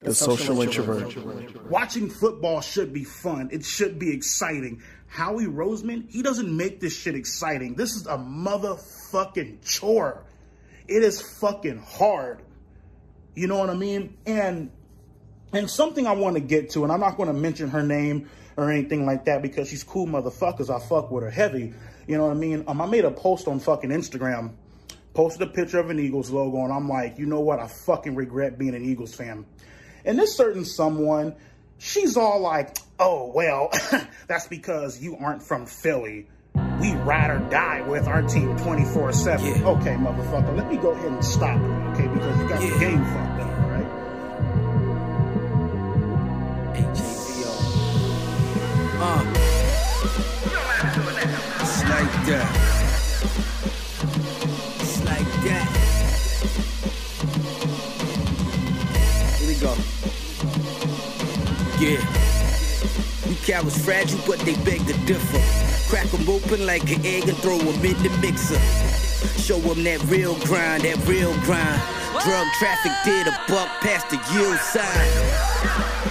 The social introvert. Watching football should be fun. It should be exciting. Howie Roseman, he doesn't make this shit exciting. This is a motherfucking chore. It is fucking hard. You know what I mean? And something I want to get to, and I'm not going to mention her name or anything like that because she's cool motherfuckers. I fuck with her heavy. You know what I mean? I made a post on fucking Instagram, posted a picture of an Eagles logo, and I'm like, you know what? I fucking regret being an Eagles fan. And this certain someone, she's all like, oh, well, that's because you aren't from Philly. We ride or die with our team 24/7. Yeah. Okay, motherfucker, let me go ahead and stop you, okay? Because you got the game fucked up, all right? It's like that. It's like that. Here we go. Yeah. You cowards fragile, but they beg to differ. Crack them open like an egg and throw them in the mixer. Show them that real grind, that real grind. Drug traffic did a buck past the yield sign.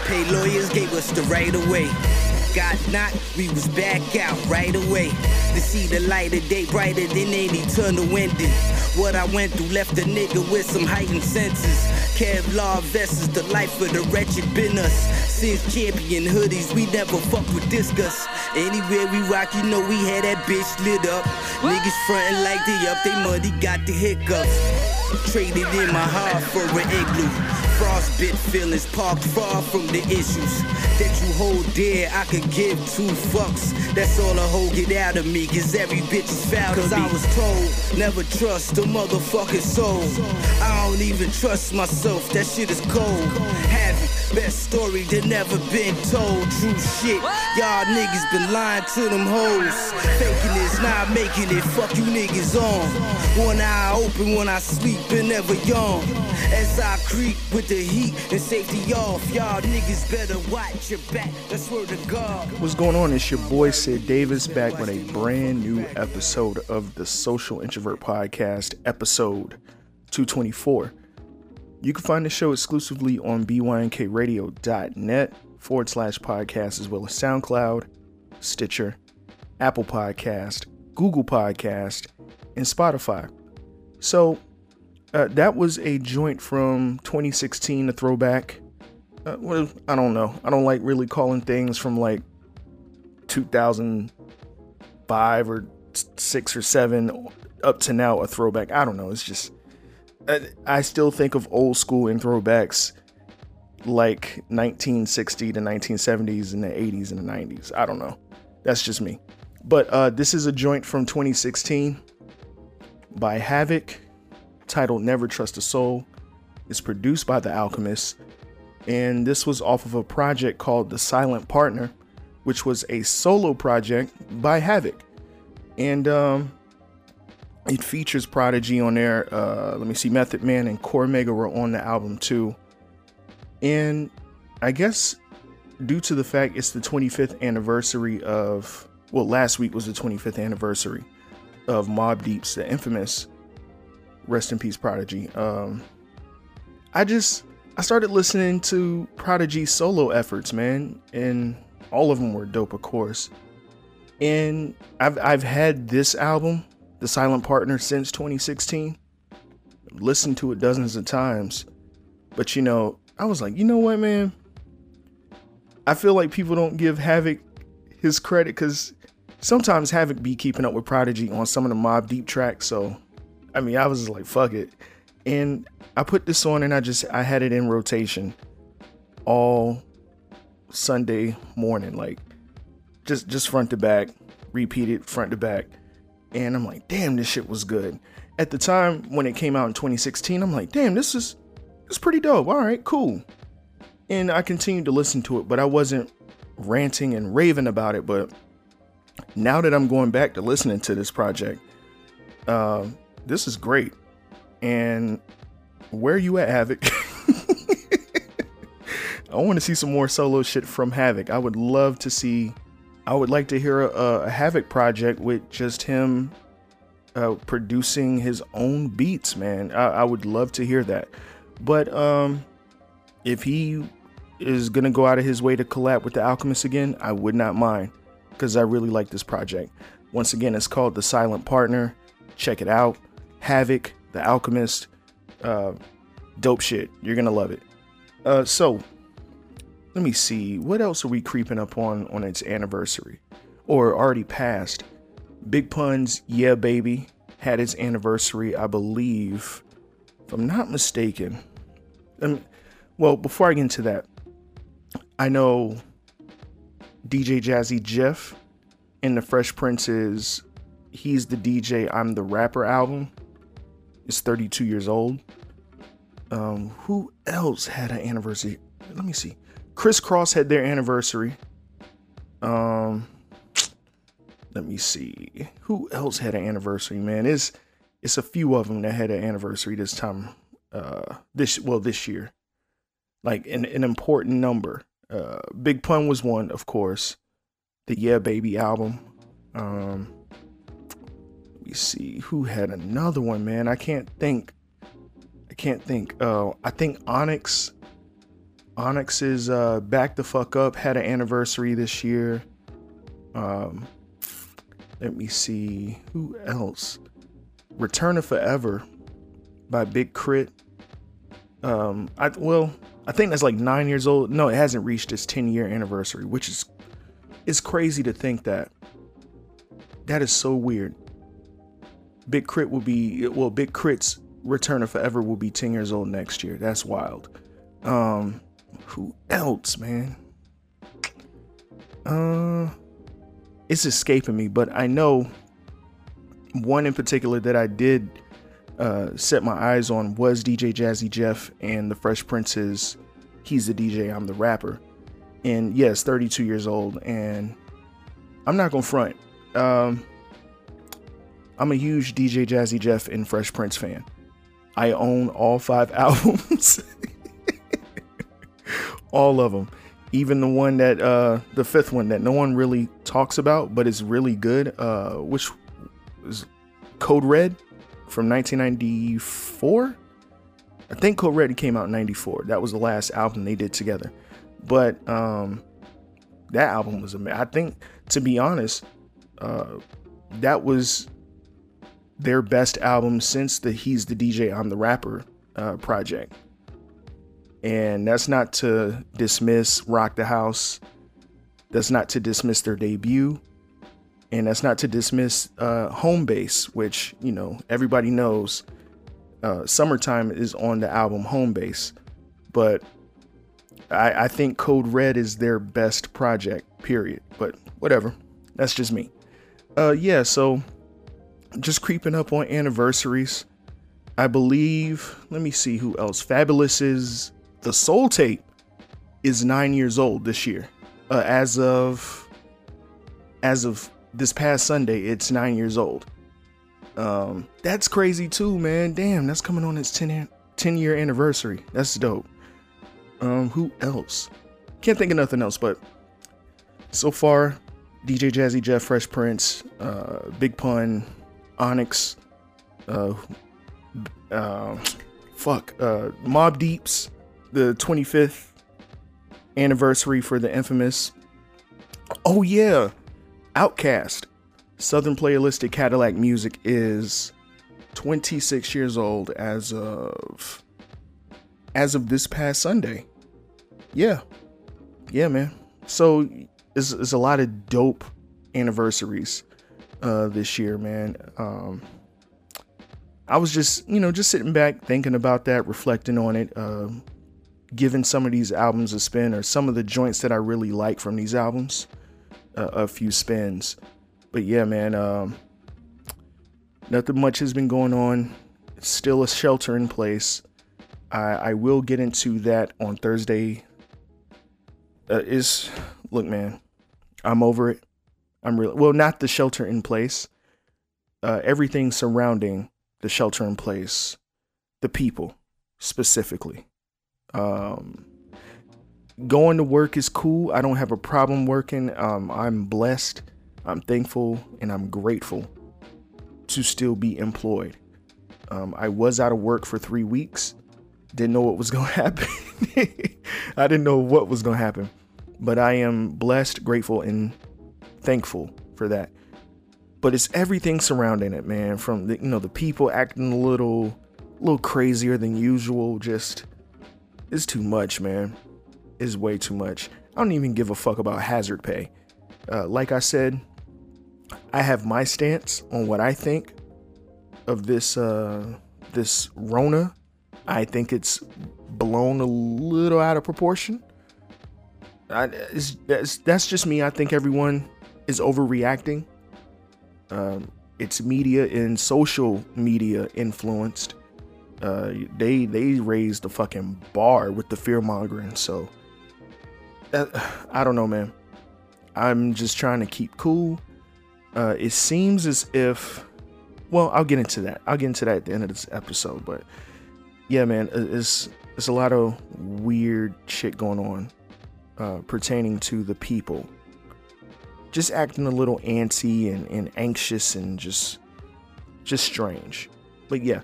Pay lawyers gave us the right of way. Got knocked, we was back out right away. To see the light of day brighter than any tunnel ending. What I went through left a nigga with some heightened senses. Kevlar vests is the life of the wretched been us. Since champion hoodies, we never fucked with discuss. Anywhere we rock, you know we had that bitch lit up. Niggas frontin' like they up, they muddy got the hiccups. Traded in my heart for an igloo. Frostbit feelings parked far from the issues that you hold dear. I could give two fucks. That's all a hoe get out of me, cause every bitch is foul to me. Cause I was told, never trust a motherfucking soul. I don't even trust myself, that shit is cold. Havoc, best story that never been told. True shit, y'all niggas been lying to them hoes. Faking it's not making it, fuck you niggas on. One eye open when I sleep and never yawn. As I creep with the heat and safety off, y'all niggas better watch your back. That's where the God. What's going on? It's your boy Sid Davis back with a brand new episode of the Social Introvert Podcast, episode 224. You can find the show exclusively on bynkradio.net/podcast, as well as SoundCloud, Stitcher, Apple Podcast, Google Podcast, and Spotify. So that was a joint from 2016, a throwback. Well, I don't know. I don't like really calling things from like 2005 or 6 or 7 up to now a throwback. I don't know. It's just, I still think of old school and throwbacks like 1960 to 1970s and the 80s and the 90s. I don't know. That's just me. But this is a joint from 2016 by Havoc, titled Never Trust a Soul. It's produced by The Alchemist, and this was off of a project called The Silent Partner, which was a solo project by Havoc. And it features Prodigy on there. Let me see, Method Man and Core Mega were on the album too. And I guess due to the fact it's the 25th anniversary of, well, last week was the 25th anniversary of Mobb Deep's The Infamous. Rest in peace, Prodigy. I started listening to Prodigy's solo efforts, man, and all of them were dope, of course. And I've had this album, The Silent Partner, since 2016. Listened to it dozens of times, but I was like, you know what, man? I feel like people don't give Havoc his credit, because sometimes Havoc be keeping up with Prodigy on some of the Mobb Deep tracks, so. I was just like, fuck it. And I put this on and I had it in rotation all Sunday morning, like just front to back, repeated front to back. And I'm like, damn, this shit was good. At the time when it came out in 2016, I'm like, damn, it's pretty dope. All right, cool. And I continued to listen to it, but I wasn't ranting and raving about it. But now that I'm going back to listening to this project, this is great. And where you at, Havoc? I want to see some more solo shit from Havoc. I would like to hear a Havoc project with just him producing his own beats, man. I would love to hear that. But If he is going to go out of his way to collab with The Alchemist again, I would not mind, because I really like this project. Once again, it's called The Silent Partner. Check it out. Havoc, The Alchemist. Dope shit. You're going to love it. So, let me see. What else are we creeping up on its anniversary? Or already passed? Big Pun's Yeah Baby had its anniversary, I believe, if I'm not mistaken. Well, before I get into that, I know DJ Jazzy Jeff in the Fresh Prince's He's the DJ, I'm the Rapper album is 32 years old. Who else had an anniversary? Let me see. Criss Cross had their anniversary. Let me see. Who else had an anniversary, man? It's a few of them that had an anniversary this time. This year. Like an important number. Big Pun was one, of course. The Yeah Baby album. Let me see. Who had another one, man? I can't think. I think Onyx. Onyx's Back the Fuck Up had an anniversary this year. Let me see. Who else? Return of Forever by Big Crit. I think that's like 9 years old. No, it hasn't reached its 10-year anniversary, which is, it's crazy to think that. That is so weird. Big Crit's Return of Forever will be 10 years old next year. That's wild. Who else, man? It's escaping me, but I know one in particular that I did set my eyes on was DJ Jazzy Jeff and the Fresh Prince's He's the DJ, I'm the Rapper. And yes, 32 years old, and I'm not gonna front. I'm a huge DJ Jazzy Jeff and Fresh Prince fan. I own all 5 albums. All of them. Even the one that, the 5th one that no one really talks about, but is really good, which is Code Red from 1994. I think Code Red came out in 94. That was the last album they did together. But that album was amazing. I think, to be honest, that was their best album since the He's the DJ, I'm the Rapper project. And that's not to dismiss Rock the House. That's not to dismiss their debut. And that's not to dismiss Home Base, which, you know, everybody knows Summertime is on the album Home Base. But I think Code Red is their best project, period. But whatever. That's just me. Yeah, so just creeping up on anniversaries. I believe, let me see who else. Fabulous is... The Soul Tape is 9 years old this year. As of this past Sunday, it's 9 years old. That's crazy too, man. Damn, that's coming on its 10-year anniversary. That's dope. Who else? Can't think of nothing else, but so far, DJ Jazzy Jeff, Fresh Prince, Big Pun, Onyx, Mobb Deep's the 25th anniversary for The Infamous. Oh yeah, Outkast, Southern Playalistic Cadillac Music, is 26 years old as of this past Sunday. Yeah, man. So it's a lot of dope anniversaries this year, man. I was just sitting back thinking about that, reflecting on it. Giving some of these albums a spin, or some of the joints that I really like from these albums a few spins. But yeah, man, nothing much has been going on. It's still a shelter in place. I will get into that on Thursday. Look, man, I'm over it. Not the shelter in place, everything surrounding the shelter in place, the people specifically. Going to work is cool. I don't have a problem working. I'm blessed. I'm thankful, and I'm grateful to still be employed. I was out of work for 3 weeks. Didn't know what was going to happen. I didn't know what was going to happen. But I am blessed, grateful, and thankful for that. But it's everything surrounding it, man. From the, you know, the people acting a little crazier than usual. Just, it's too much, man. It's way too much. I don't even give a fuck about hazard pay. Like I said, I have my stance on what I think of this Rona. I think it's blown a little out of proportion. That's just me. I think everyone is overreacting. It's media and social media influenced. They raised the fucking bar with the fear mongering. So I don't know, man. I'm just trying to keep cool. It seems as if, well, I'll get into that at the end of this episode. But yeah, man, it's a lot of weird shit going on pertaining to the people. Just acting a little antsy and anxious and just strange. But yeah,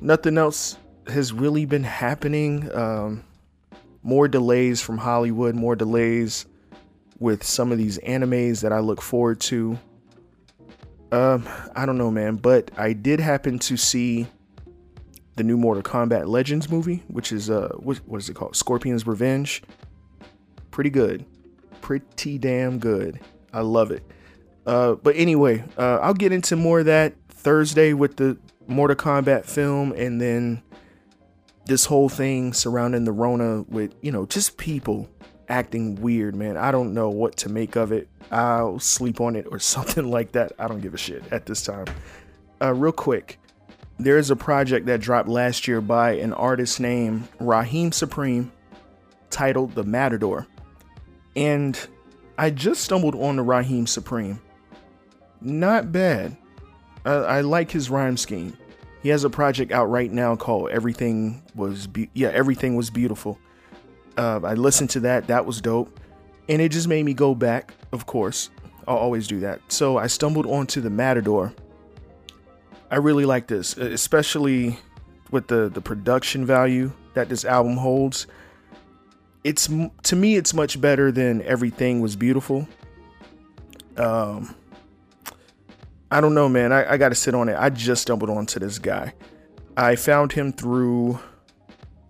nothing else has really been happening. More delays from Hollywood, more delays with some of these animes that I look forward to. I don't know, man, but I did happen to see the new Mortal Kombat Legends movie, which is what is it called? Scorpion's Revenge. Pretty good. Pretty damn good. I love it. But anyway, I'll get into more of that Thursday with the Mortal Kombat film, and then this whole thing surrounding the Rona with, you know, just people acting weird, man. I don't know what to make of it. I'll sleep on it or something like that. I don't give a shit at this time. Real quick, there is a project that dropped last year by an artist named Raheem Supreme titled The Matador. And I just stumbled on the Raheem Supreme. Not bad. I like his rhyme scheme. He has a project out right now called Everything Was Beautiful. I listened to that. That was dope. And it just made me go back. Of course, I'll always do that. So I stumbled onto The Matador. I really like this, especially with the production value that this album holds. It's, to me, it's much better than Everything Was Beautiful. I don't know, man. I got to sit on it. I just stumbled onto this guy. I found him through,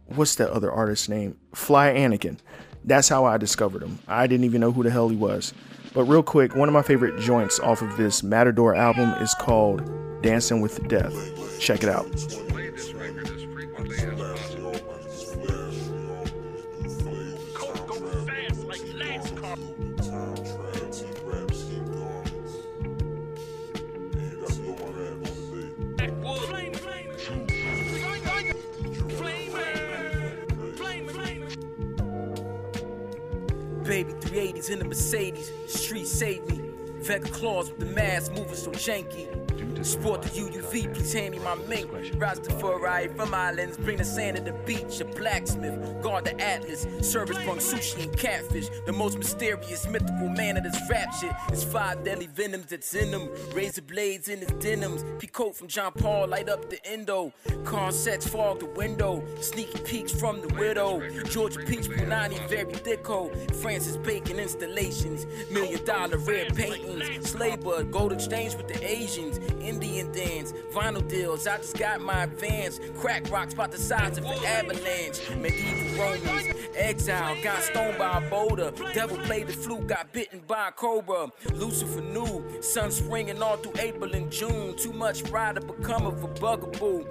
what's that other artist's name? Fly Anakin. That's how I discovered him. I didn't even know who the hell he was. But real quick, one of my favorite joints off of this Matador album is called Dancing With Death. Check it out. Baby, 380s in the Mercedes, street saved me. Vega claws with the mask moving so janky. Sport the UUV, please hand me my mink. Rise to Ferrari from islands, bring the sand to the beach. A blacksmith, guard the atlas. Service brung sushi and catfish. The most mysterious, mythical man of this rap shit. It's 5 deadly venoms that's in them. Razor blades in his denims. Peacoat from John Paul, light up the endo. Concepts fog the window. Sneaky peeks from the widow. Georgia Peach, Punani, very thicko. Francis Bacon installations. $1 million rare paintings. Slave bud, gold exchange with the Asians. Indian dance, vinyl deals, I just got my advance. Crack rocks about the size of an avalanche. Medieval Romans, exile, got stoned by a boulder. Devil played the flute, got bitten by a cobra. Lucifer knew, sun springing all through April and June. Too much pride to become of a bugaboo.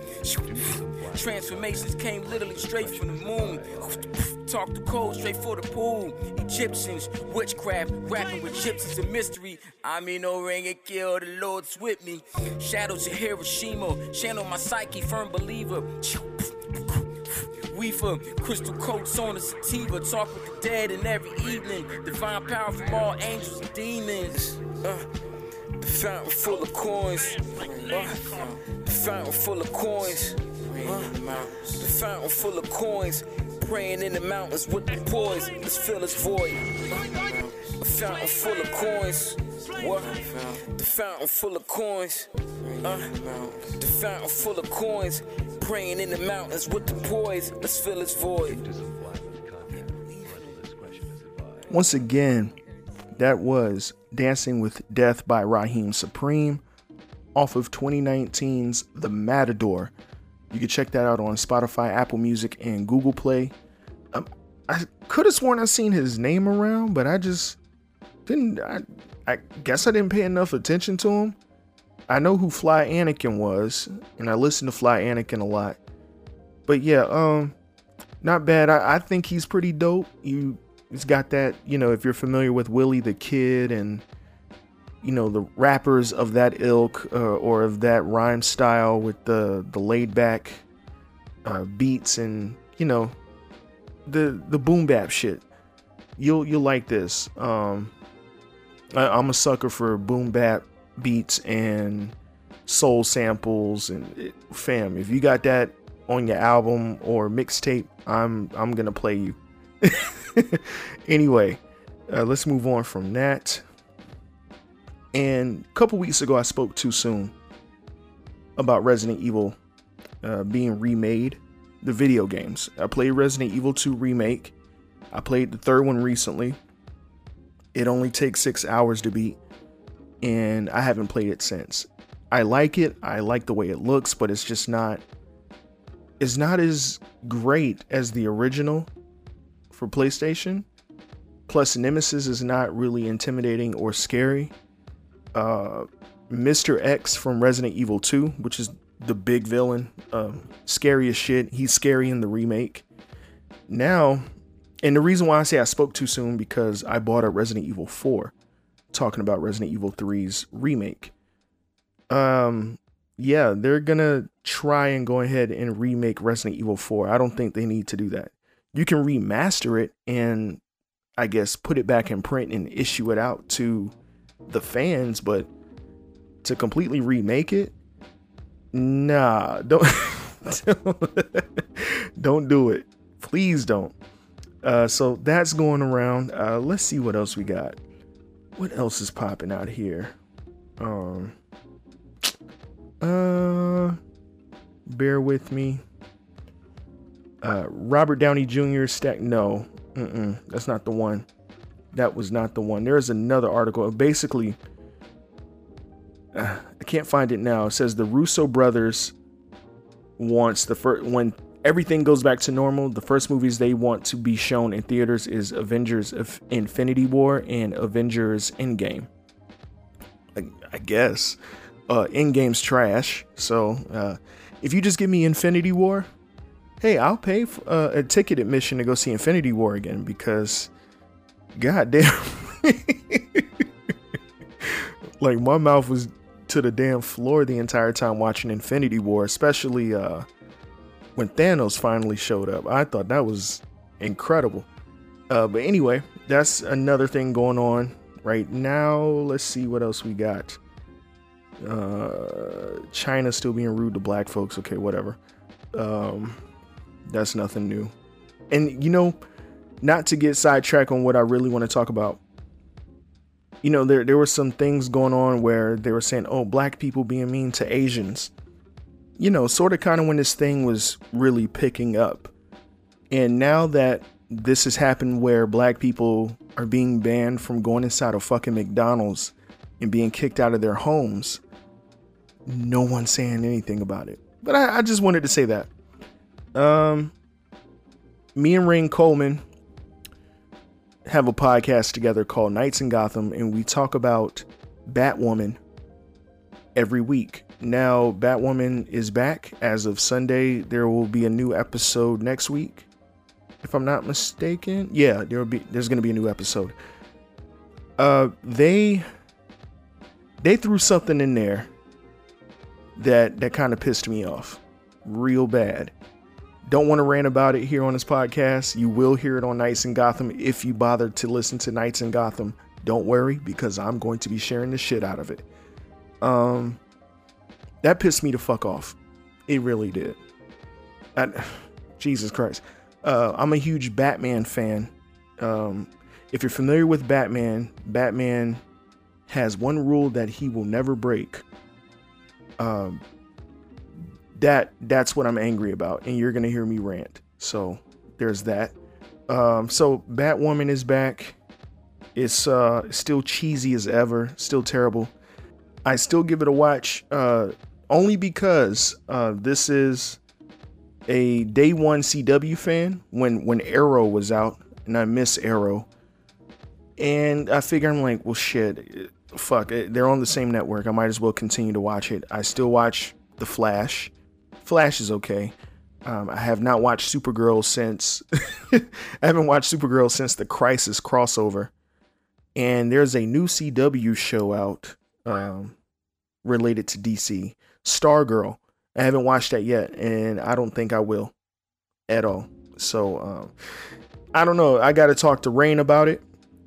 Transformations came literally straight from the moon. Talk to cold straight for the pool. Egyptians, witchcraft, rapping with gypsies and mystery. I mean, no ring and kill, the Lord's with me. Shadows of Hiroshima, channel my psyche, firm believer. Weaver, crystal coats on a sativa, talk with the dead in every evening. Divine power from all angels and demons. The fountain full of coins. The fountain full of coins. The fountain full of coins. Praying in the mountains with the boys. Let's fill this void. A fountain full of coins. What? The fountain full of coins. The fountain full of coins. Praying in the mountains with the boys. Let's fill this void. Once again, that was Dancing With Death by Raheem Supreme off of 2019's The Matador. You can check that out on Spotify, Apple Music, and Google Play. I could have sworn I seen his name around, but I just didn't. I guess I didn't pay enough attention to him. I know who Fly Anakin was, and I listened to Fly Anakin a lot. But yeah, not bad. I think he's pretty dope. He's got that, you know, if you're familiar with Willie the Kid and, you know, the rappers of that ilk or of that rhyme style with the laid back beats and, you know, the boom bap shit. You'll like this. I'm a sucker for boom bap beats and soul samples, and fam, if you got that on your album or mixtape, I'm gonna play you. Anyway, let's move on from that. And a couple weeks ago, I spoke too soon about Resident Evil being remade, the video games. I played Resident Evil 2 Remake. I played the third one recently. It only takes 6 hours to beat, and I haven't played it since. I like it. I like the way it looks, but it's just not. It's not as great as the original for PlayStation. Plus, Nemesis is not really intimidating or scary. Mr. X from Resident Evil 2, which is the big villain, scary as shit. He's scary in the remake. Now, and the reason why I say I spoke too soon, because I bought a Resident Evil 4, talking about Resident Evil 3's remake. Yeah, they're gonna try and go ahead and remake Resident Evil 4. I don't think they need to do that. You can remaster it and I guess put it back in print and issue it out to the fans, but to completely remake it, nah, don't do it. Please don't. So that's going around. Let's see what else we got. What else is popping out here? Bear with me. Robert Downey Jr. stack. No, that's not the one. That was not the one. There is another article. Basically, I can't find it now. It says the Russo brothers wants the first, when everything goes back to normal, the first movies they want to be shown in theaters is Avengers Infinity War and Avengers Endgame. I guess Endgame's trash. So if you just give me Infinity War, hey, I'll pay for, a ticket admission to go see Infinity War again, because god damn. Like, my mouth was to the damn floor the entire time watching Infinity War, especially when Thanos finally showed up. I thought that was incredible. But anyway, that's another thing going on right now. Let's see what else we got. China still being rude to black folks. Okay, whatever. That's nothing new. And, you know, not to get sidetracked on what I really want to talk about, you know, there were some things going on where they were saying, oh, black people being mean to Asians, you know, sort of kind of when this thing was really picking up. And now that this has happened where black people are being banned from going inside of fucking McDonald's and being kicked out of their homes, no one's saying anything about it. But I just wanted to say that. Me and Rain Coleman have a podcast together called Knights in Gotham, and we talk about Batwoman every week. Now, Batwoman is back as of Sunday. There will be a new episode next week, if I'm not mistaken. Yeah, there's going to be a new episode. They threw something in there that kind of pissed me off real bad. Don't want to rant about it here on this podcast. You will hear it on Nights in Gotham. If you bother to listen to Nights in Gotham, don't worry, because I'm going to be sharing the shit out of it. That pissed me the fuck off. It really did. Jesus Christ. I'm a huge Batman fan. If you're familiar with Batman, Batman has one rule that he will never break. That's what I'm angry about, and you're gonna hear me rant. So there's that. So Batwoman is back. It's still cheesy as ever, still terrible. I still give it a watch only because this is a day one CW fan when Arrow was out, and I miss Arrow. And I figure, I'm like, well, shit, fuck, they're on the same network. I might as well continue to watch it. I still watch The Flash. Flash is okay. I have not watched Supergirl since the Crisis crossover. And there's a new CW show out related to DC, Stargirl. I haven't watched that yet, and I don't think I will at all. So I don't know. I got to talk to Rain about it.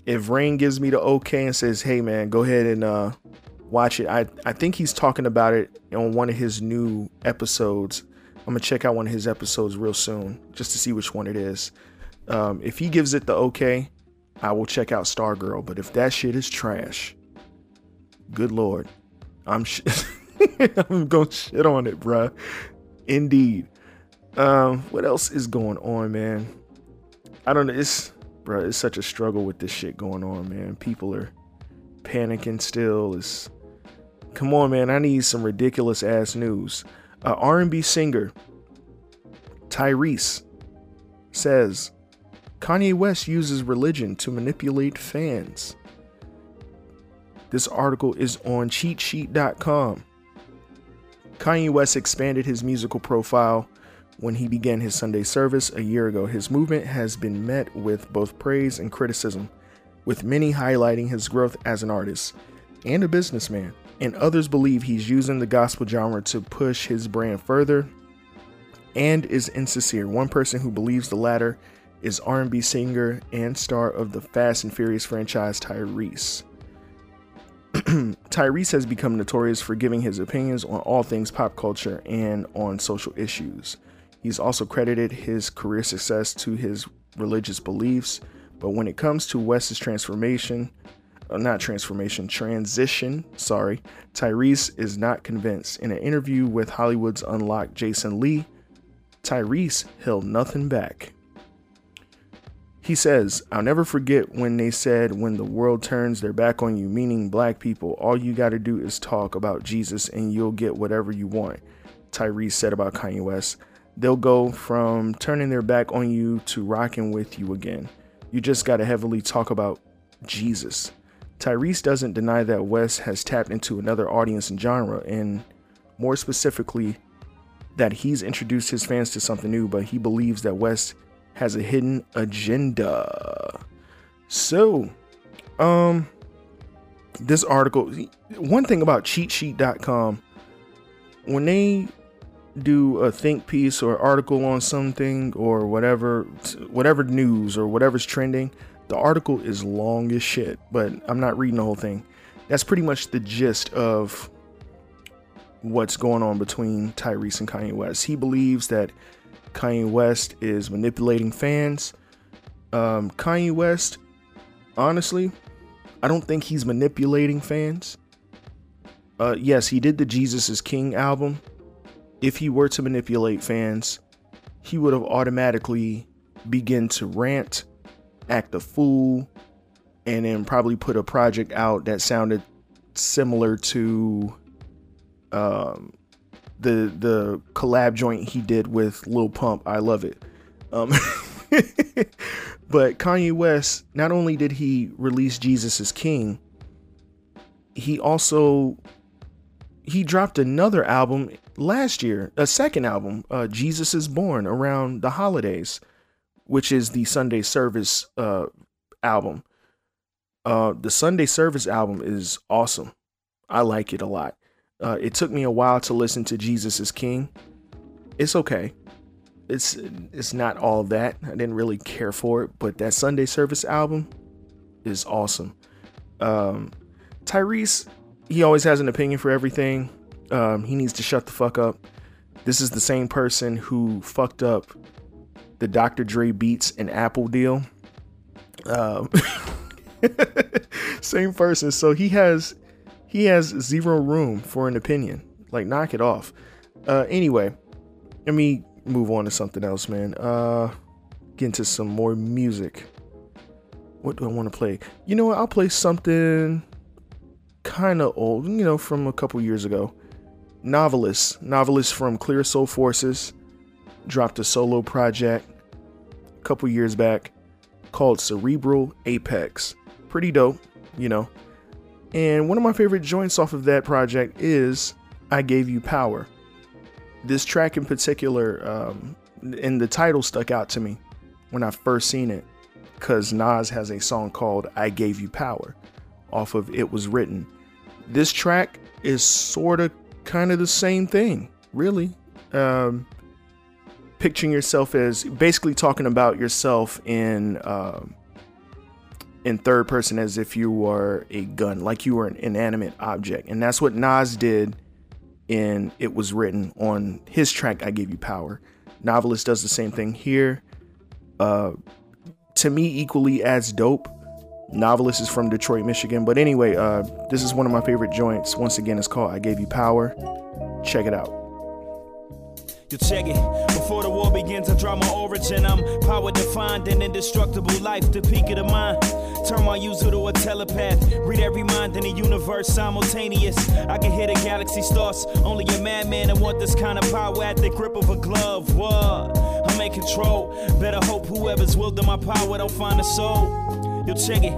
If Rain gives me the okay and says, hey, man, go ahead and watch it. I think he's talking about it on one of his new episodes. I'm going to check out one of his episodes real soon just to see which one it is. If he gives it the okay, I will check out Stargirl. But if that shit is trash, good Lord, I'm going to shit on it, bruh. Indeed. What else is going on, man? I don't know. It's such a struggle with this shit going on, man. People are panicking still. Come on, man. I need some ridiculous ass news. R&B singer Tyrese says Kanye West uses religion to manipulate fans. This article is on CheatSheet.com. Kanye West expanded his musical profile when he began his Sunday service a year ago. His movement has been met with both praise and criticism, with many highlighting his growth as an artist and a businessman, and others believe he's using the gospel genre to push his brand further and is insincere. One person who believes the latter is R&B singer and star of the Fast and Furious franchise, Tyrese. Tyrese has become notorious for giving his opinions on all things pop culture and on social issues. He's also credited his career success to his religious beliefs, but when it comes to West's transition, Tyrese is not convinced. In an interview with Hollywood's Unlocked Jason Lee, Tyrese held nothing back. He says, "I'll never forget when they said, when the world turns their back on you, meaning black people, all you got to do is talk about Jesus and you'll get whatever you want," Tyrese said about Kanye West. "They'll go from turning their back on you to rocking with you again. You just got to heavily talk about Jesus." Tyrese doesn't deny that West has tapped into another audience and genre, and more specifically, that he's introduced his fans to something new, but he believes that West has a hidden agenda. So, this article, one thing about CheatSheet.com, when they do a think piece or article on something or whatever news or whatever's trending, the article is long as shit, but I'm not reading the whole thing. That's pretty much the gist of what's going on between Tyrese and Kanye West. He believes that Kanye West is manipulating fans. Kanye West, honestly, I don't think he's manipulating fans. Yes, he did the Jesus is King album. If he were to manipulate fans, he would have automatically begin to rant, act a fool, and then probably put a project out that sounded similar to the collab joint he did with Lil Pump, I Love It. But Kanye West, not only did he release Jesus is King, he dropped another album last year, a second album, Jesus is Born, around the holidays, which is the Sunday Service album. The Sunday Service album is awesome. I like it a lot. It took me a while to listen to Jesus is King. It's okay. It's not all that. I didn't really care for it, but that Sunday Service album is awesome. Tyrese, he always has an opinion for everything. He needs to shut the fuck up. This is the same person who fucked up the Dr. Dre Beats and Apple deal. Same person. So he has zero room for an opinion. Like, knock it off. Anyway, let me move on to something else, man. Get into some more music. What do I want to play? You know what? I'll play something kind of old, you know, from a couple years ago. Novelist. Novelist from Clear Soul Forces dropped a solo project a couple years back called Cerebral Apex. Pretty dope, you know. And one of my favorite joints off of that project is I Gave You Power. This track in particular, and the title stuck out to me when I first seen it, because Nas has a song called I Gave You Power off of It Was Written. This track is sort of kind of the same thing, really. Picturing yourself as basically talking about yourself in third person, as if you were a gun, like you were an inanimate object. And that's what Nas did in It Was Written on his track I Gave You Power. Novelist does the same thing here. To me, equally as dope. Novelist is from Detroit, Michigan. But anyway, this is one of my favorite joints. Once again, it's called I Gave You Power. Check it out. You check it. Before the war begins, I draw my origin. I'm power defined and indestructible life, the peak of the mind. Turn my user to a telepath. Read every mind in the universe simultaneous. I can hear the galaxy's thoughts. Only a madman that want this kind of power at the grip of a glove. What? I'm in control. Better hope whoever's wielding my power don't find a soul. You check it.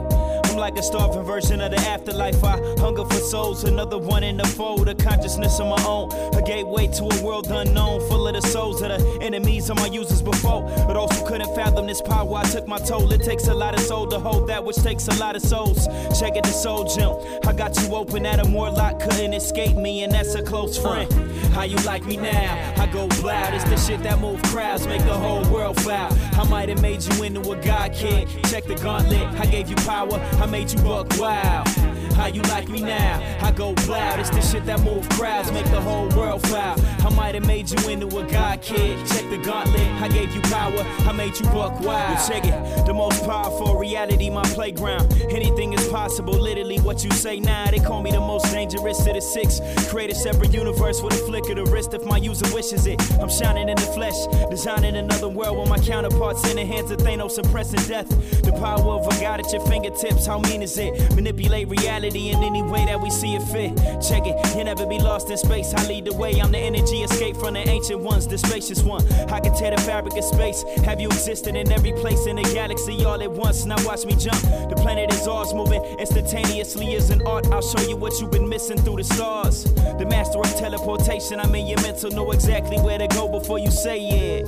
Like a starving version of the afterlife, I hunger for souls, another one in the fold, a consciousness of my own, a gateway to a world unknown, full of the souls of the enemies of my users before, but those who couldn't fathom this power, I took my toll, it takes a lot of soul to hold that which takes a lot of souls, check it, the soul gem, I got you open, Adam Warlock couldn't escape me, and that's a close friend, how you like me now, I go loud, it's the shit that move crowds, make the whole world foul, I might have made you into a god kid, check the gauntlet, I gave you power, I made you buck wild. How you like me now? I go loud. It's the shit that moves crowds, make the whole world foul. I might have made you into a god kid. Check the gauntlet. I gave you power. I made you buck wild. You check it. The most powerful reality, my playground. Anything is possible. Literally, what you say now. They call me the most dangerous of the six. Create a separate universe with a flick of the wrist if my user wishes it. I'm shining in the flesh, designing another world with my counterparts in the hands of Thanos, suppressing death. The power of a god at your fingertips. How mean is it? Manipulate reality in any way that we see it fit. Check it, you'll never be lost in space. I lead the way, I'm the energy escape from the ancient ones, the spacious one. I can tear the fabric of space. Have you existed in every place in the galaxy all at once? Now watch me jump. The planet is ours, moving instantaneously as an art. I'll show you what you've been missing through the stars. The master of teleportation, I'm in your mental. Know exactly where to go before you say it.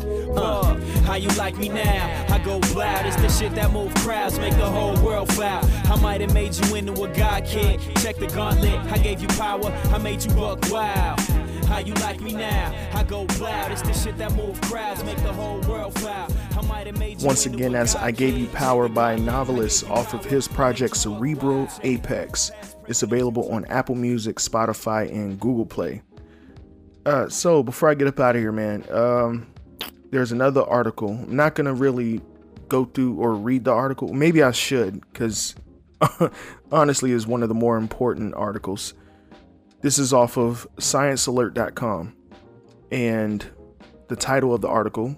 How you like me now? I go loud. It's the shit that moves crowds, make the whole world foul. I might have made you into a god kid. Check the gauntlet. I gave you power. I made you buck wild. How you like me now? I go loud. It's the shit that moves crowds, make the whole world foul. I might have made you. Once again, as I Gave You Power by Novelist off of his project Cerebral Apex. It's available on Apple Music, Spotify, and Google Play. So before I get up out of here, man, there's another article. I'm not gonna really go through or read the article. Maybe I should, because honestly, is one of the more important articles. This is off of sciencealert.com, and the title of the article,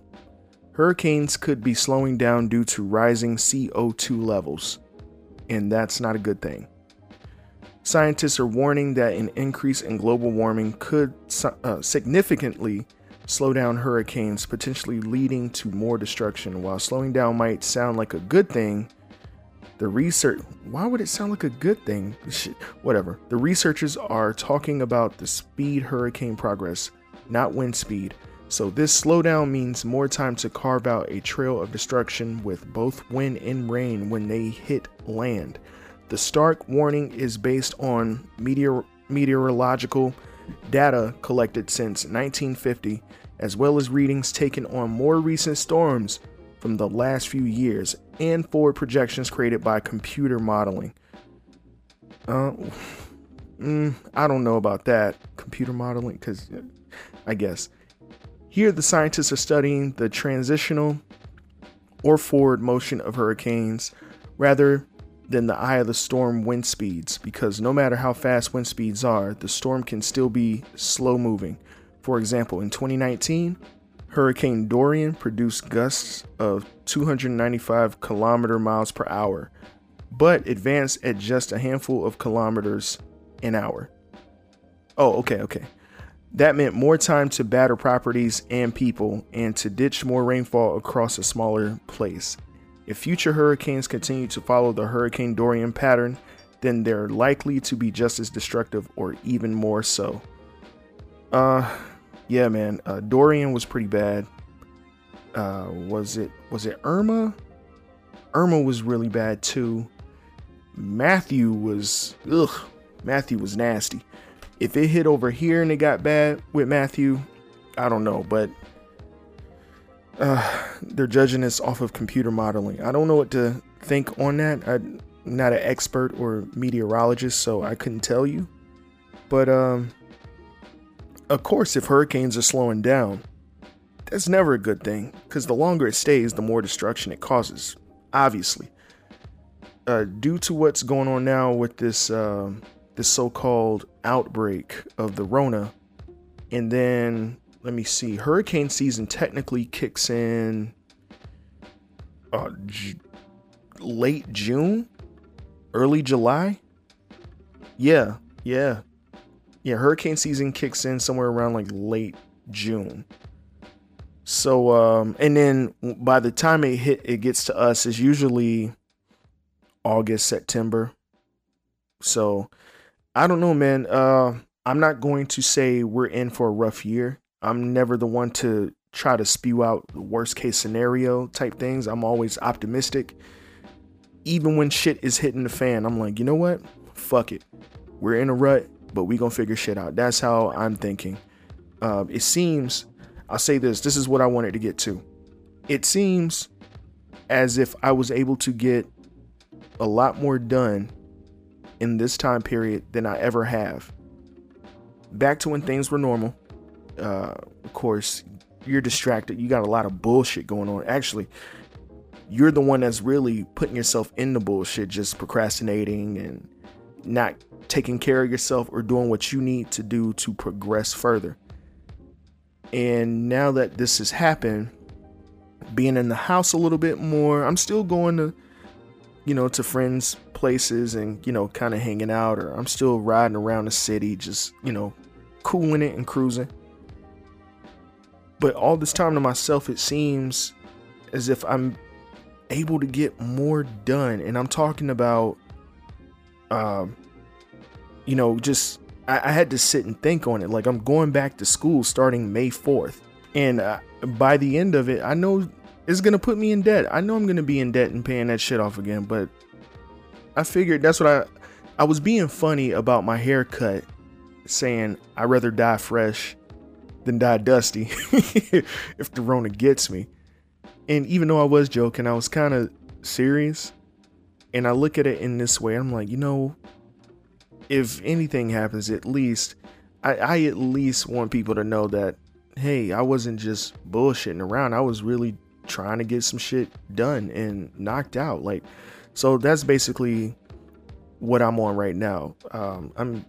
hurricanes could be slowing down due to rising CO2 levels, and that's not a good thing. Scientists are warning that an increase in global warming could significantly slow down hurricanes, potentially leading to more destruction. While slowing down might sound like a good thing, the research, why would it sound like a good thing? Shit, whatever. The researchers are talking about the speed hurricane progress, not wind speed. So this slowdown means more time to carve out a trail of destruction with both wind and rain when they hit land. The stark warning is based on meteorological data collected since 1950, as well as readings taken on more recent storms from the last few years and forward projections created by computer modeling. I don't know about that. Computer modeling, because I guess. Here the scientists are studying the transitional or forward motion of hurricanes rather than the eye of the storm wind speeds, because no matter how fast wind speeds are, the storm can still be slow moving. For example, in 2019, Hurricane Dorian produced gusts of 295 kilometer miles per hour, but advanced at just a handful of kilometers an hour. Oh, okay. That meant more time to batter properties and people and to ditch more rainfall across a smaller place. If future hurricanes continue to follow the Hurricane Dorian pattern, then they're likely to be just as destructive or even more so. Yeah, man, Dorian was pretty bad. Was it Irma? Irma was really bad too. Matthew was nasty. If it hit over here and it got bad with Matthew, I don't know, but they're judging us off of computer modeling. I don't know what to think on that. I'm not an expert or meteorologist, so I couldn't tell you. But of course, if hurricanes are slowing down, that's never a good thing, because the longer it stays, the more destruction it causes, obviously. Due to what's going on now with this so-called outbreak of the Rona, and then, let me see, hurricane season technically kicks in late June, early July. Yeah, hurricane season kicks in somewhere around like late June. So, and then by the time it gets to us, it's usually August, September. So, I don't know, man. I'm not going to say we're in for a rough year. I'm never the one to try to spew out the worst case scenario type things. I'm always optimistic. Even when shit is hitting the fan, I'm like, you know what? Fuck it. We're in a rut, but we gonna figure shit out. That's how I'm thinking. It seems, I'll say this is what I wanted to get to. It seems as if I was able to get a lot more done in this time period than I ever have. Back to when things were normal. Of course, you're distracted. You got a lot of bullshit going on. Actually, you're the one that's really putting yourself in the bullshit, just procrastinating and not taking care of yourself or doing what you need to do to progress further. And now that this has happened, being in the house a little bit more, I'm still going to, to friends' places and, kind of hanging out, or I'm still riding around the city, just, cooling it and cruising. But all this time to myself, it seems as if I'm able to get more done. And I'm talking about, just I had to sit and think on it. Like, I'm going back to school starting May 4th. And by the end of it, I know it's going to put me in debt. I know I'm going to be in debt and paying that shit off again. But I figured that's what I was being funny about my haircut, saying I'd rather die fresh than die dusty if the Rona gets me. And even though I was joking, I was kind of serious. And I look at it in this way. I'm like, if anything happens, at least I at least want people to know that, hey, I wasn't just bullshitting around. I was really trying to get some shit done and knocked out. Like, so that's basically what I'm on right now. I'm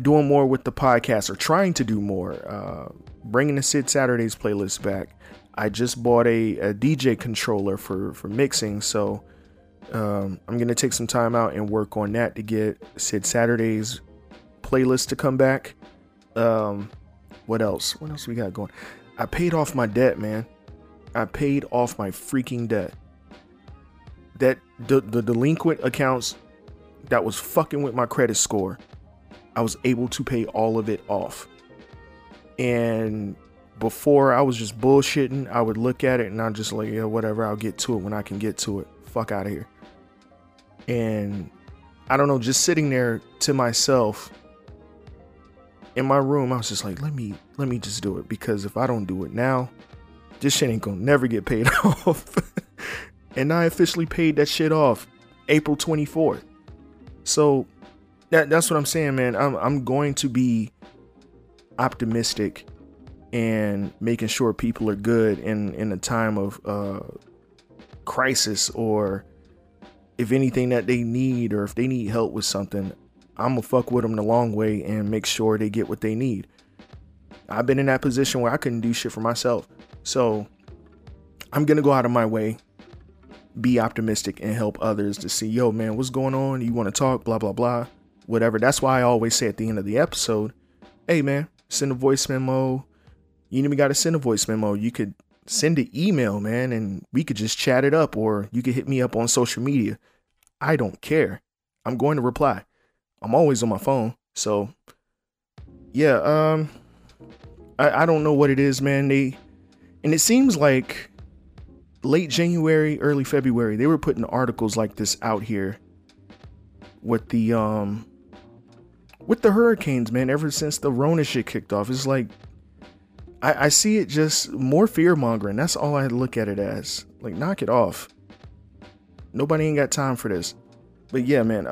doing more with the podcast, or trying to do more, bringing the Sid Saturdays playlist back. I just bought a DJ controller for mixing. So, I'm going to take some time out and work on that to get Sid Saturday's playlist to come back. What else we got going? I paid off my debt, man. I paid off my freaking debt. That the delinquent accounts that was fucking with my credit score, I was able to pay all of it off. And before, I was just bullshitting. I would look at it and I'm just like, yeah, whatever, I'll get to it when I can get to it. Fuck out of here. And I don't know, just sitting there to myself in my room, I was just like, let me just do it, because if I don't do it now, this shit ain't gonna never get paid off. And I officially paid that shit off April 24th. So that's what I'm saying, man. I'm going to be optimistic and making sure people are good in a time of crisis, or if anything that they need, or if they need help with something, I'm gonna fuck with them the long way and make sure they get what they need. I've been in that position where I couldn't do shit for myself. So I'm going to go out of my way, be optimistic, and help others to see, yo, man, what's going on? You want to talk, blah, blah, blah, whatever. That's why I always say at the end of the episode, hey, man, send a voice memo. You ain't even got to send a voice memo. You could send an email, man, and we could just chat it up, or you could hit me up on social media. I don't care. I'm going to reply. I'm always on my phone. So, yeah, I don't know what it is, man. And it seems like late January, early February, they were putting articles like this out here with the hurricanes, man, ever since the Rona shit kicked off. It's like, I see it just more fear mongering. That's all I look at it as. Like, knock it off. Nobody ain't got time for this. But yeah, man,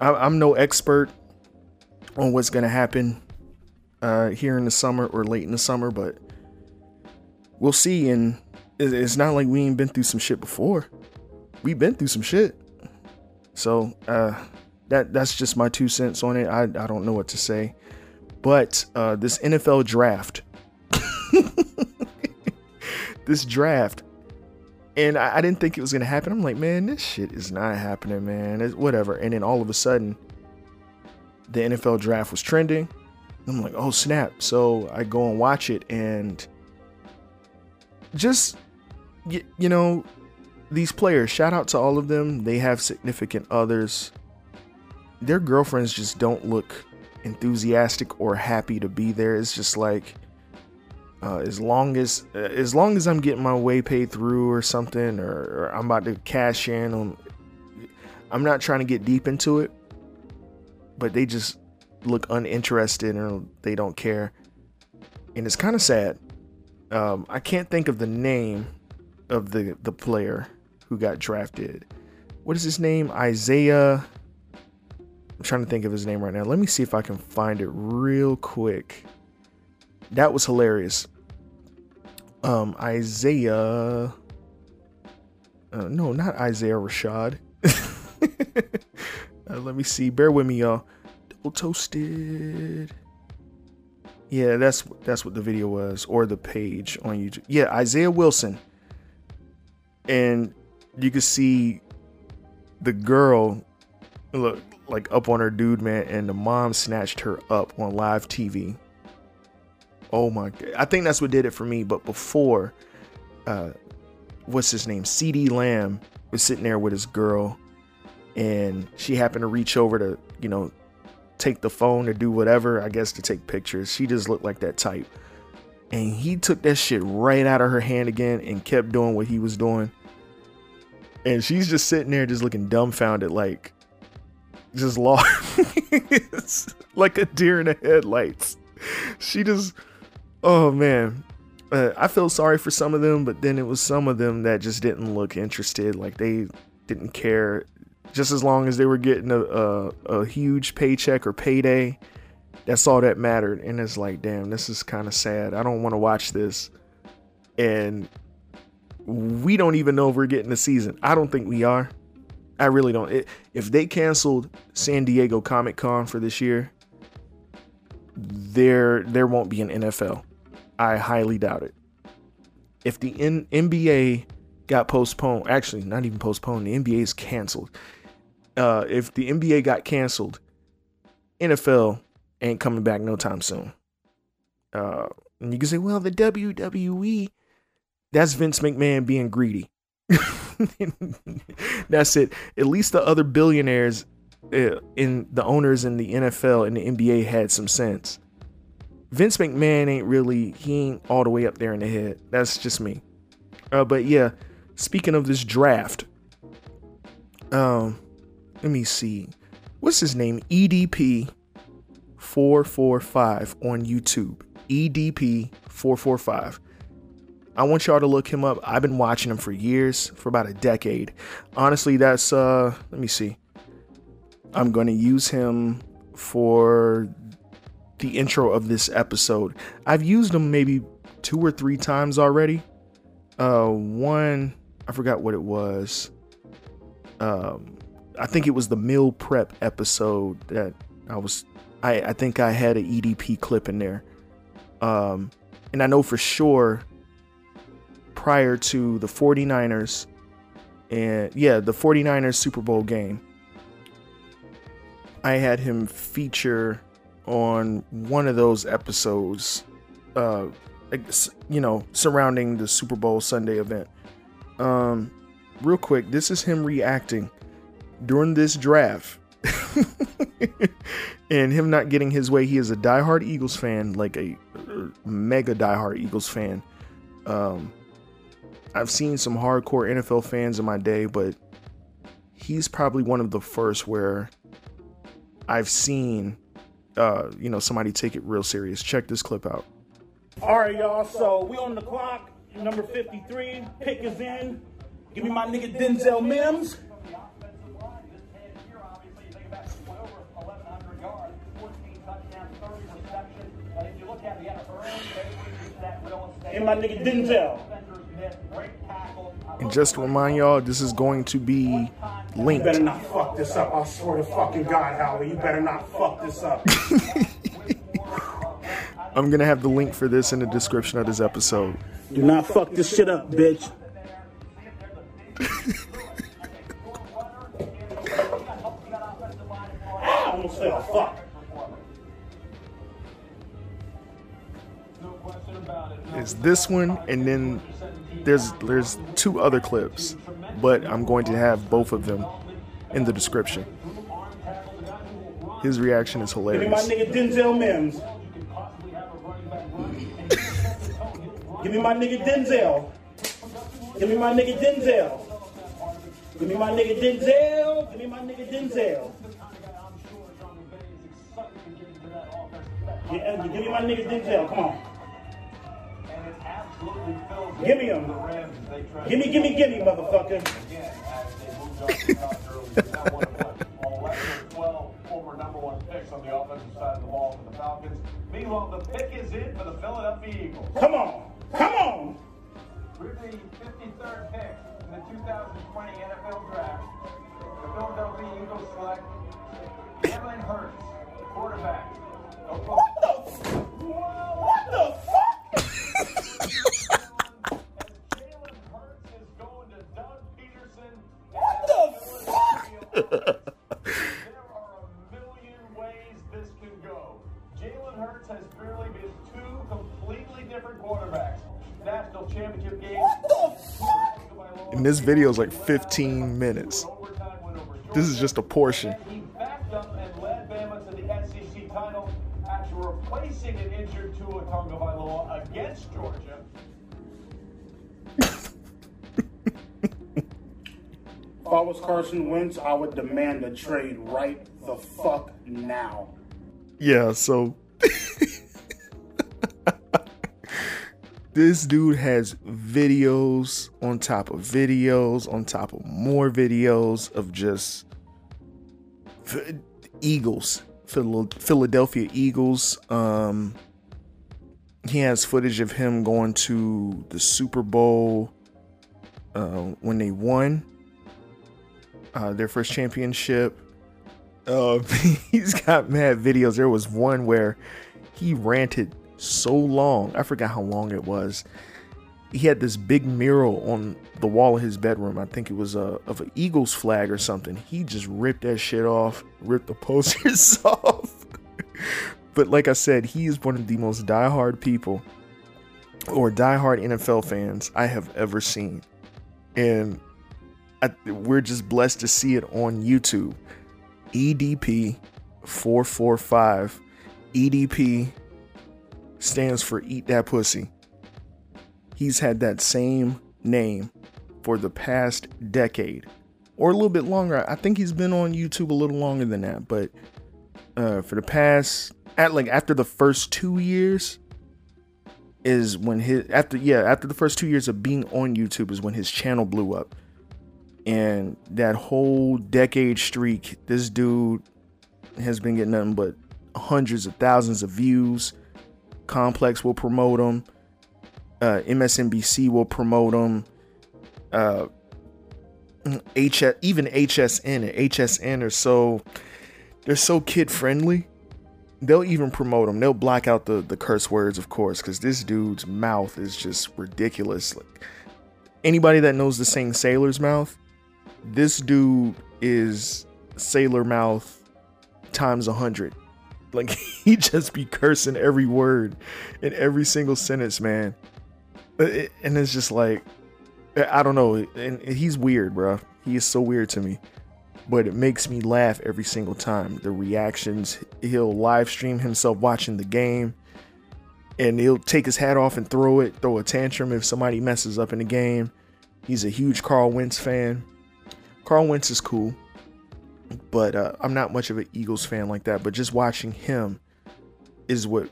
I'm no expert on what's going to happen here in the summer or late in the summer, but we'll see. And it's not like we ain't been through some shit before. We've been through some shit. So that's just my 2 cents on it. I don't know what to say. But this NFL draft. This draft. And I didn't think it was going to happen. I'm like, man, this shit is not happening, man. It's whatever. And then all of a sudden, the NFL draft was trending. I'm like, oh, snap. So I go and watch it. And just, you know, these players, shout out to all of them. They have significant others. Their girlfriends just don't look enthusiastic or happy to be there. It's just like, as long as I'm getting my way paid through or something, or I'm about to cash in on, I'm not trying to get deep into it, but they just look uninterested or they don't care. And it's kind of sad. I can't think of the name of the player who got drafted. What is his name? Isaiah. I'm trying to think of his name right now. Let me see if I can find it real quick. That was hilarious. Isaiah. No, not Isaiah Rashad. Let me see. Bear with me, y'all. Double toasted. Yeah, that's what the video was, or the page on YouTube. Yeah, Isaiah Wilson. And you can see the girl look like up on her dude, man, and the mom snatched her up on live TV. Oh my God. I think that's what did it for me. But before, what's his name? CD Lamb was sitting there with his girl, and she happened to reach over to, you know, take the phone or do whatever, I guess, to take pictures. She just looked like that type. And he took that shit right out of her hand again and kept doing what he was doing. And she's just sitting there just looking dumbfounded, like just lost like a deer in the headlights. She just... oh man, I feel sorry for some of them, but then it was some of them that just didn't look interested. Like, they didn't care. Just as long as they were getting a huge paycheck or payday, that's all that mattered. And it's like, damn, this is kind of sad. I don't want to watch this. And we don't even know if we're getting the season. I don't think we are. I really don't. If they canceled San Diego Comic-Con for this year, there won't be an NFL. I highly doubt it. If the NBA got postponed, actually not even postponed, the NBA is canceled. If the NBA got canceled, NFL ain't coming back no time soon. And you can say, well, the WWE, that's Vince McMahon being greedy. That's it. At least the other billionaires in the owners in the NFL and the NBA had some sense. Vince McMahon ain't all the way up there in the head. That's just me. But yeah, speaking of this draft, let me see. What's his name? EDP445 on YouTube. EDP445. I want y'all to look him up. I've been watching him for years, for about a decade. Honestly, that's, let me see. I'm going to use him for the intro of this episode. I've used him maybe 2 or 3 times already. One, I forgot what it was. I think it was the meal prep episode that I think I had an EDP clip in there. And I know for sure prior to the 49ers and the 49ers Super Bowl game. I had him feature on one of those episodes, surrounding the Super Bowl Sunday event. Real quick, this is him reacting during this draft and him not getting his way. He is a diehard Eagles fan, like a mega diehard Eagles fan. I've seen some hardcore NFL fans in my day, but he's probably one of the first where I've seen, somebody take it real serious. Check this clip out. All right, y'all. So we on the clock. Number 53. Pick is in. Give me my nigga Denzel Mims. And my nigga Denzel. And just to remind y'all, this is going to be linked. You better not fuck this up. I swear to fucking God, Howie. You better not fuck this up. I'm going to have the link for this in the description of this episode. Do not fuck this shit up, bitch. I almost said a fuck. It's this one, and then there's two other clips, but I'm going to have both of them in the description. His reaction is hilarious. Give me my nigga Denzel Mims. Give me my nigga Denzel. Give me my nigga Denzel. Give me my nigga Denzel. Give me my nigga Denzel. Yeah, give me my nigga Denzel. Come on. Give me him. Give me, motherfucker. Come on. Come on. We're the 53rd pick in the 2020 NFL Draft. The Philadelphia Eagles select Jalen Hurts, quarterback. And this video is like 15 minutes. This is just a portion. He backed up and led Bama to the SEC title after replacing an injured Tua Tagovailoa against Georgia. If I was Carson Wentz, I would demand a trade right the fuck now. Yeah, so this dude has videos on top of videos on top of more videos of just Eagles, Philadelphia Eagles. He has footage of him going to the Super Bowl when they won their first championship. He's got mad videos. There was one where he ranted so long, I forgot how long it was. He had this big mural on the wall of his bedroom. I think it was of an Eagles flag or something. He just ripped that shit off, ripped the posters off. But like I said, he is one of the most diehard people or diehard NFL fans I have ever seen. And we're just blessed to see it on YouTube. EDP445. EDP stands for Eat That Pussy. He's had that same name for the past decade or a little bit longer. I think he's been on YouTube a little longer than that, but for the past, after the first 2 years is when after the first 2 years of being on YouTube is when his channel blew up. And that whole decade streak, this dude has been getting nothing but hundreds of thousands of views. Complex will promote him. MSNBC will promote him. Even HSN are so, they're so kid friendly. They'll even promote him. They'll block out the curse words, of course, because this dude's mouth is just ridiculous. Like, anybody that knows the saying Sailor's Mouth, this dude is Sailor Mouth times 100. Like, he just be cursing every word in every single sentence, man. And it's just like, I don't know. And he's weird, bro. He is so weird to me, but it makes me laugh every single time. The reactions, he'll live stream himself watching the game, and he'll take his hat off and throw a tantrum if somebody messes up in the game. He's a huge Carl Wentz fan. Carl Wentz is cool, but I'm not much of an Eagles fan like that. But just watching him is what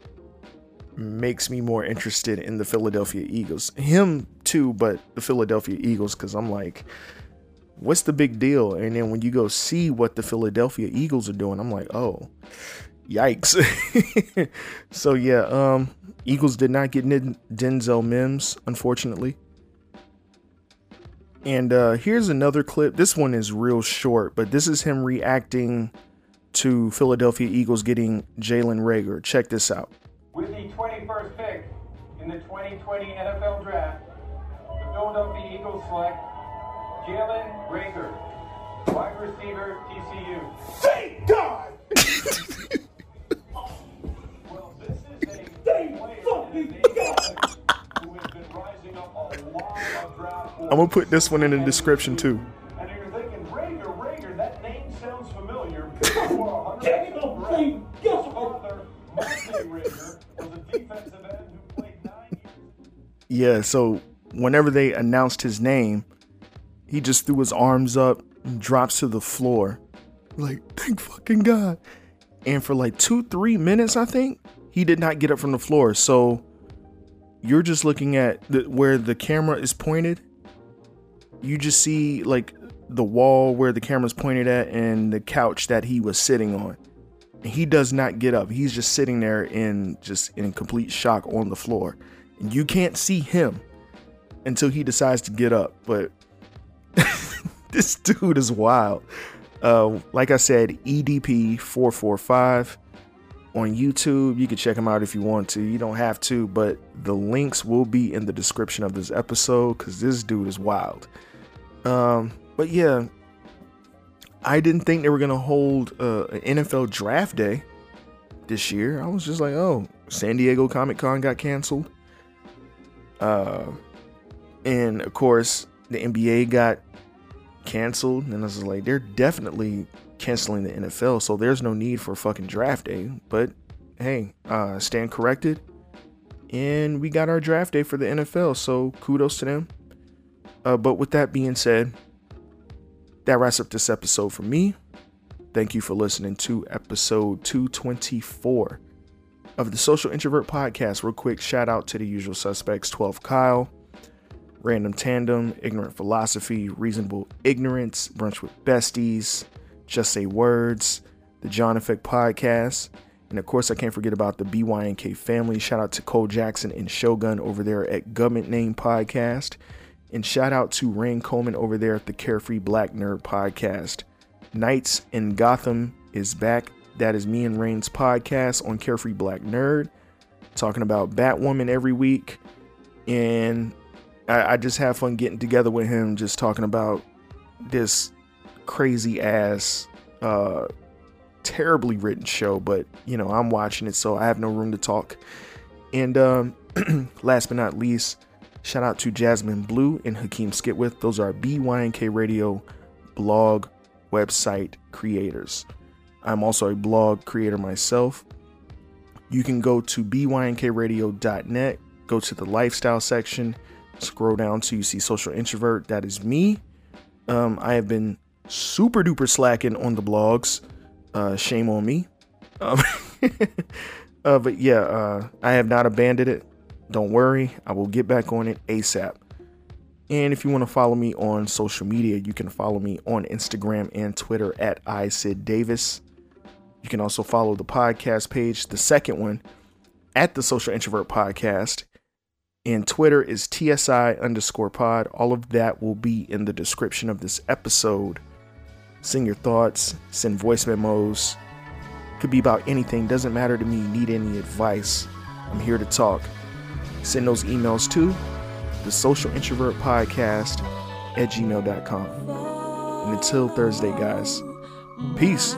makes me more interested in the Philadelphia Eagles. Him too, but the Philadelphia Eagles, because I'm like, what's the big deal? And then when you go see what the Philadelphia Eagles are doing, I'm like, oh, yikes. So yeah, Eagles did not get Denzel Mims, unfortunately. And here's another clip. This one is real short, but this is him reacting to Philadelphia Eagles getting Jalen Reagor. Check this out. With the 21st pick in the 2020 NFL Draft, the Philadelphia Eagles select Jalen Reagor, wide receiver, TCU. Thank God! Well, this is a who has been rising up a lot of draft boards. I'm going to put this one in the description, too. And you're thinking, Reagor, that name sounds familiar. Daniel Reagor, was a defensive end who played 9 years. Yeah, so whenever they announced his name, he just threw his arms up and drops to the floor. Like, thank fucking God. And for like 2-3 minutes, I think, he did not get up from the floor. So you're just looking at where the camera is pointed. You just see like the wall where the camera's pointed at and the couch that he was sitting on. And he does not get up. He's just sitting there in complete shock on the floor. And you can't see him until he decides to get up. But this dude is wild. Like I said, EDP445 on YouTube. You can check him out if you want to. You don't have to, but the links will be in the description of this episode because this dude is wild. But yeah, I didn't think they were going to hold an NFL draft day this year. I was just like, oh, San Diego Comic-Con got canceled. And of course, the NBA got canceled, and I was like, they're definitely canceling the NFL, so there's no need for fucking draft day. But hey, stand corrected, and we got our draft day for the NFL, so kudos to them. But with that being said, that wraps up this episode for me. Thank you for listening to episode 224 of the Social Introvert Podcast. Real quick shout out to the usual suspects: 12 Kyle, Random Tandem, Ignorant Philosophy, Reasonable Ignorance, Brunch with Besties, Just Say Words, The John Effect Podcast, and of course I can't forget about the BYNK family. Shout out to Cole Jackson and Shogun over there at Government Name Podcast, and shout out to Rain Coleman over there at the Carefree Black Nerd Podcast. Knights in Gotham is back. That is me and Rain's podcast on Carefree Black Nerd, talking about Batwoman every week, and I just have fun getting together with him, just talking about this crazy ass, terribly written show, but you know, I'm watching it, so I have no room to talk. And, last but not least, shout out to Jasmine Blue and Hakeem Skitwith. Those are BYNK Radio blog website creators. I'm also a blog creator myself. You can go to bynkradio.net, go to the lifestyle section, scroll down till you see Social Introvert. That is me. I have been super duper slacking on the blogs. Shame on me. But yeah, I have not abandoned it. Don't worry, I will get back on it ASAP. And if you want to follow me on social media, you can follow me on Instagram and Twitter at iSidDavis. You can also follow the podcast page, the second one, at the Social Introvert Podcast. And Twitter is TSI_pod. All of that will be in the description of this episode. Send your thoughts, send voice memos. Could be about anything. Doesn't matter to me. Need any advice. I'm here to talk. Send those emails to the Social Introvert Podcast at gmail.com. And until Thursday, guys, peace.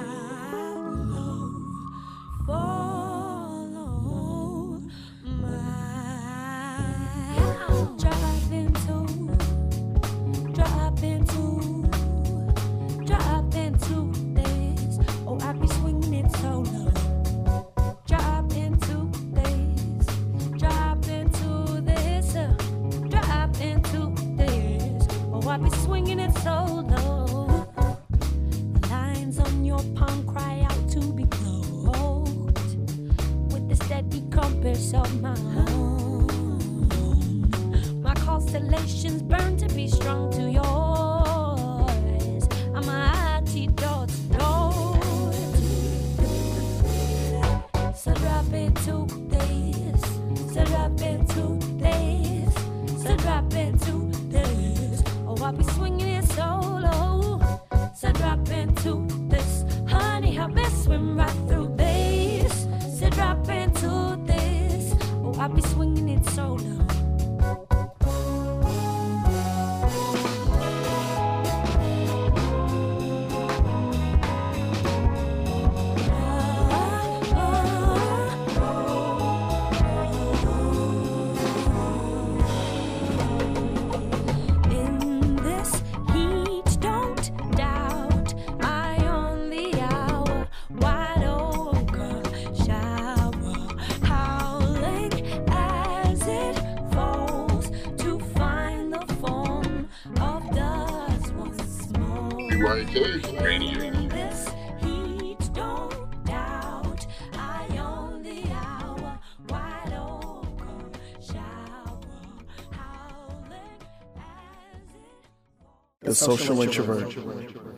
The social introvert.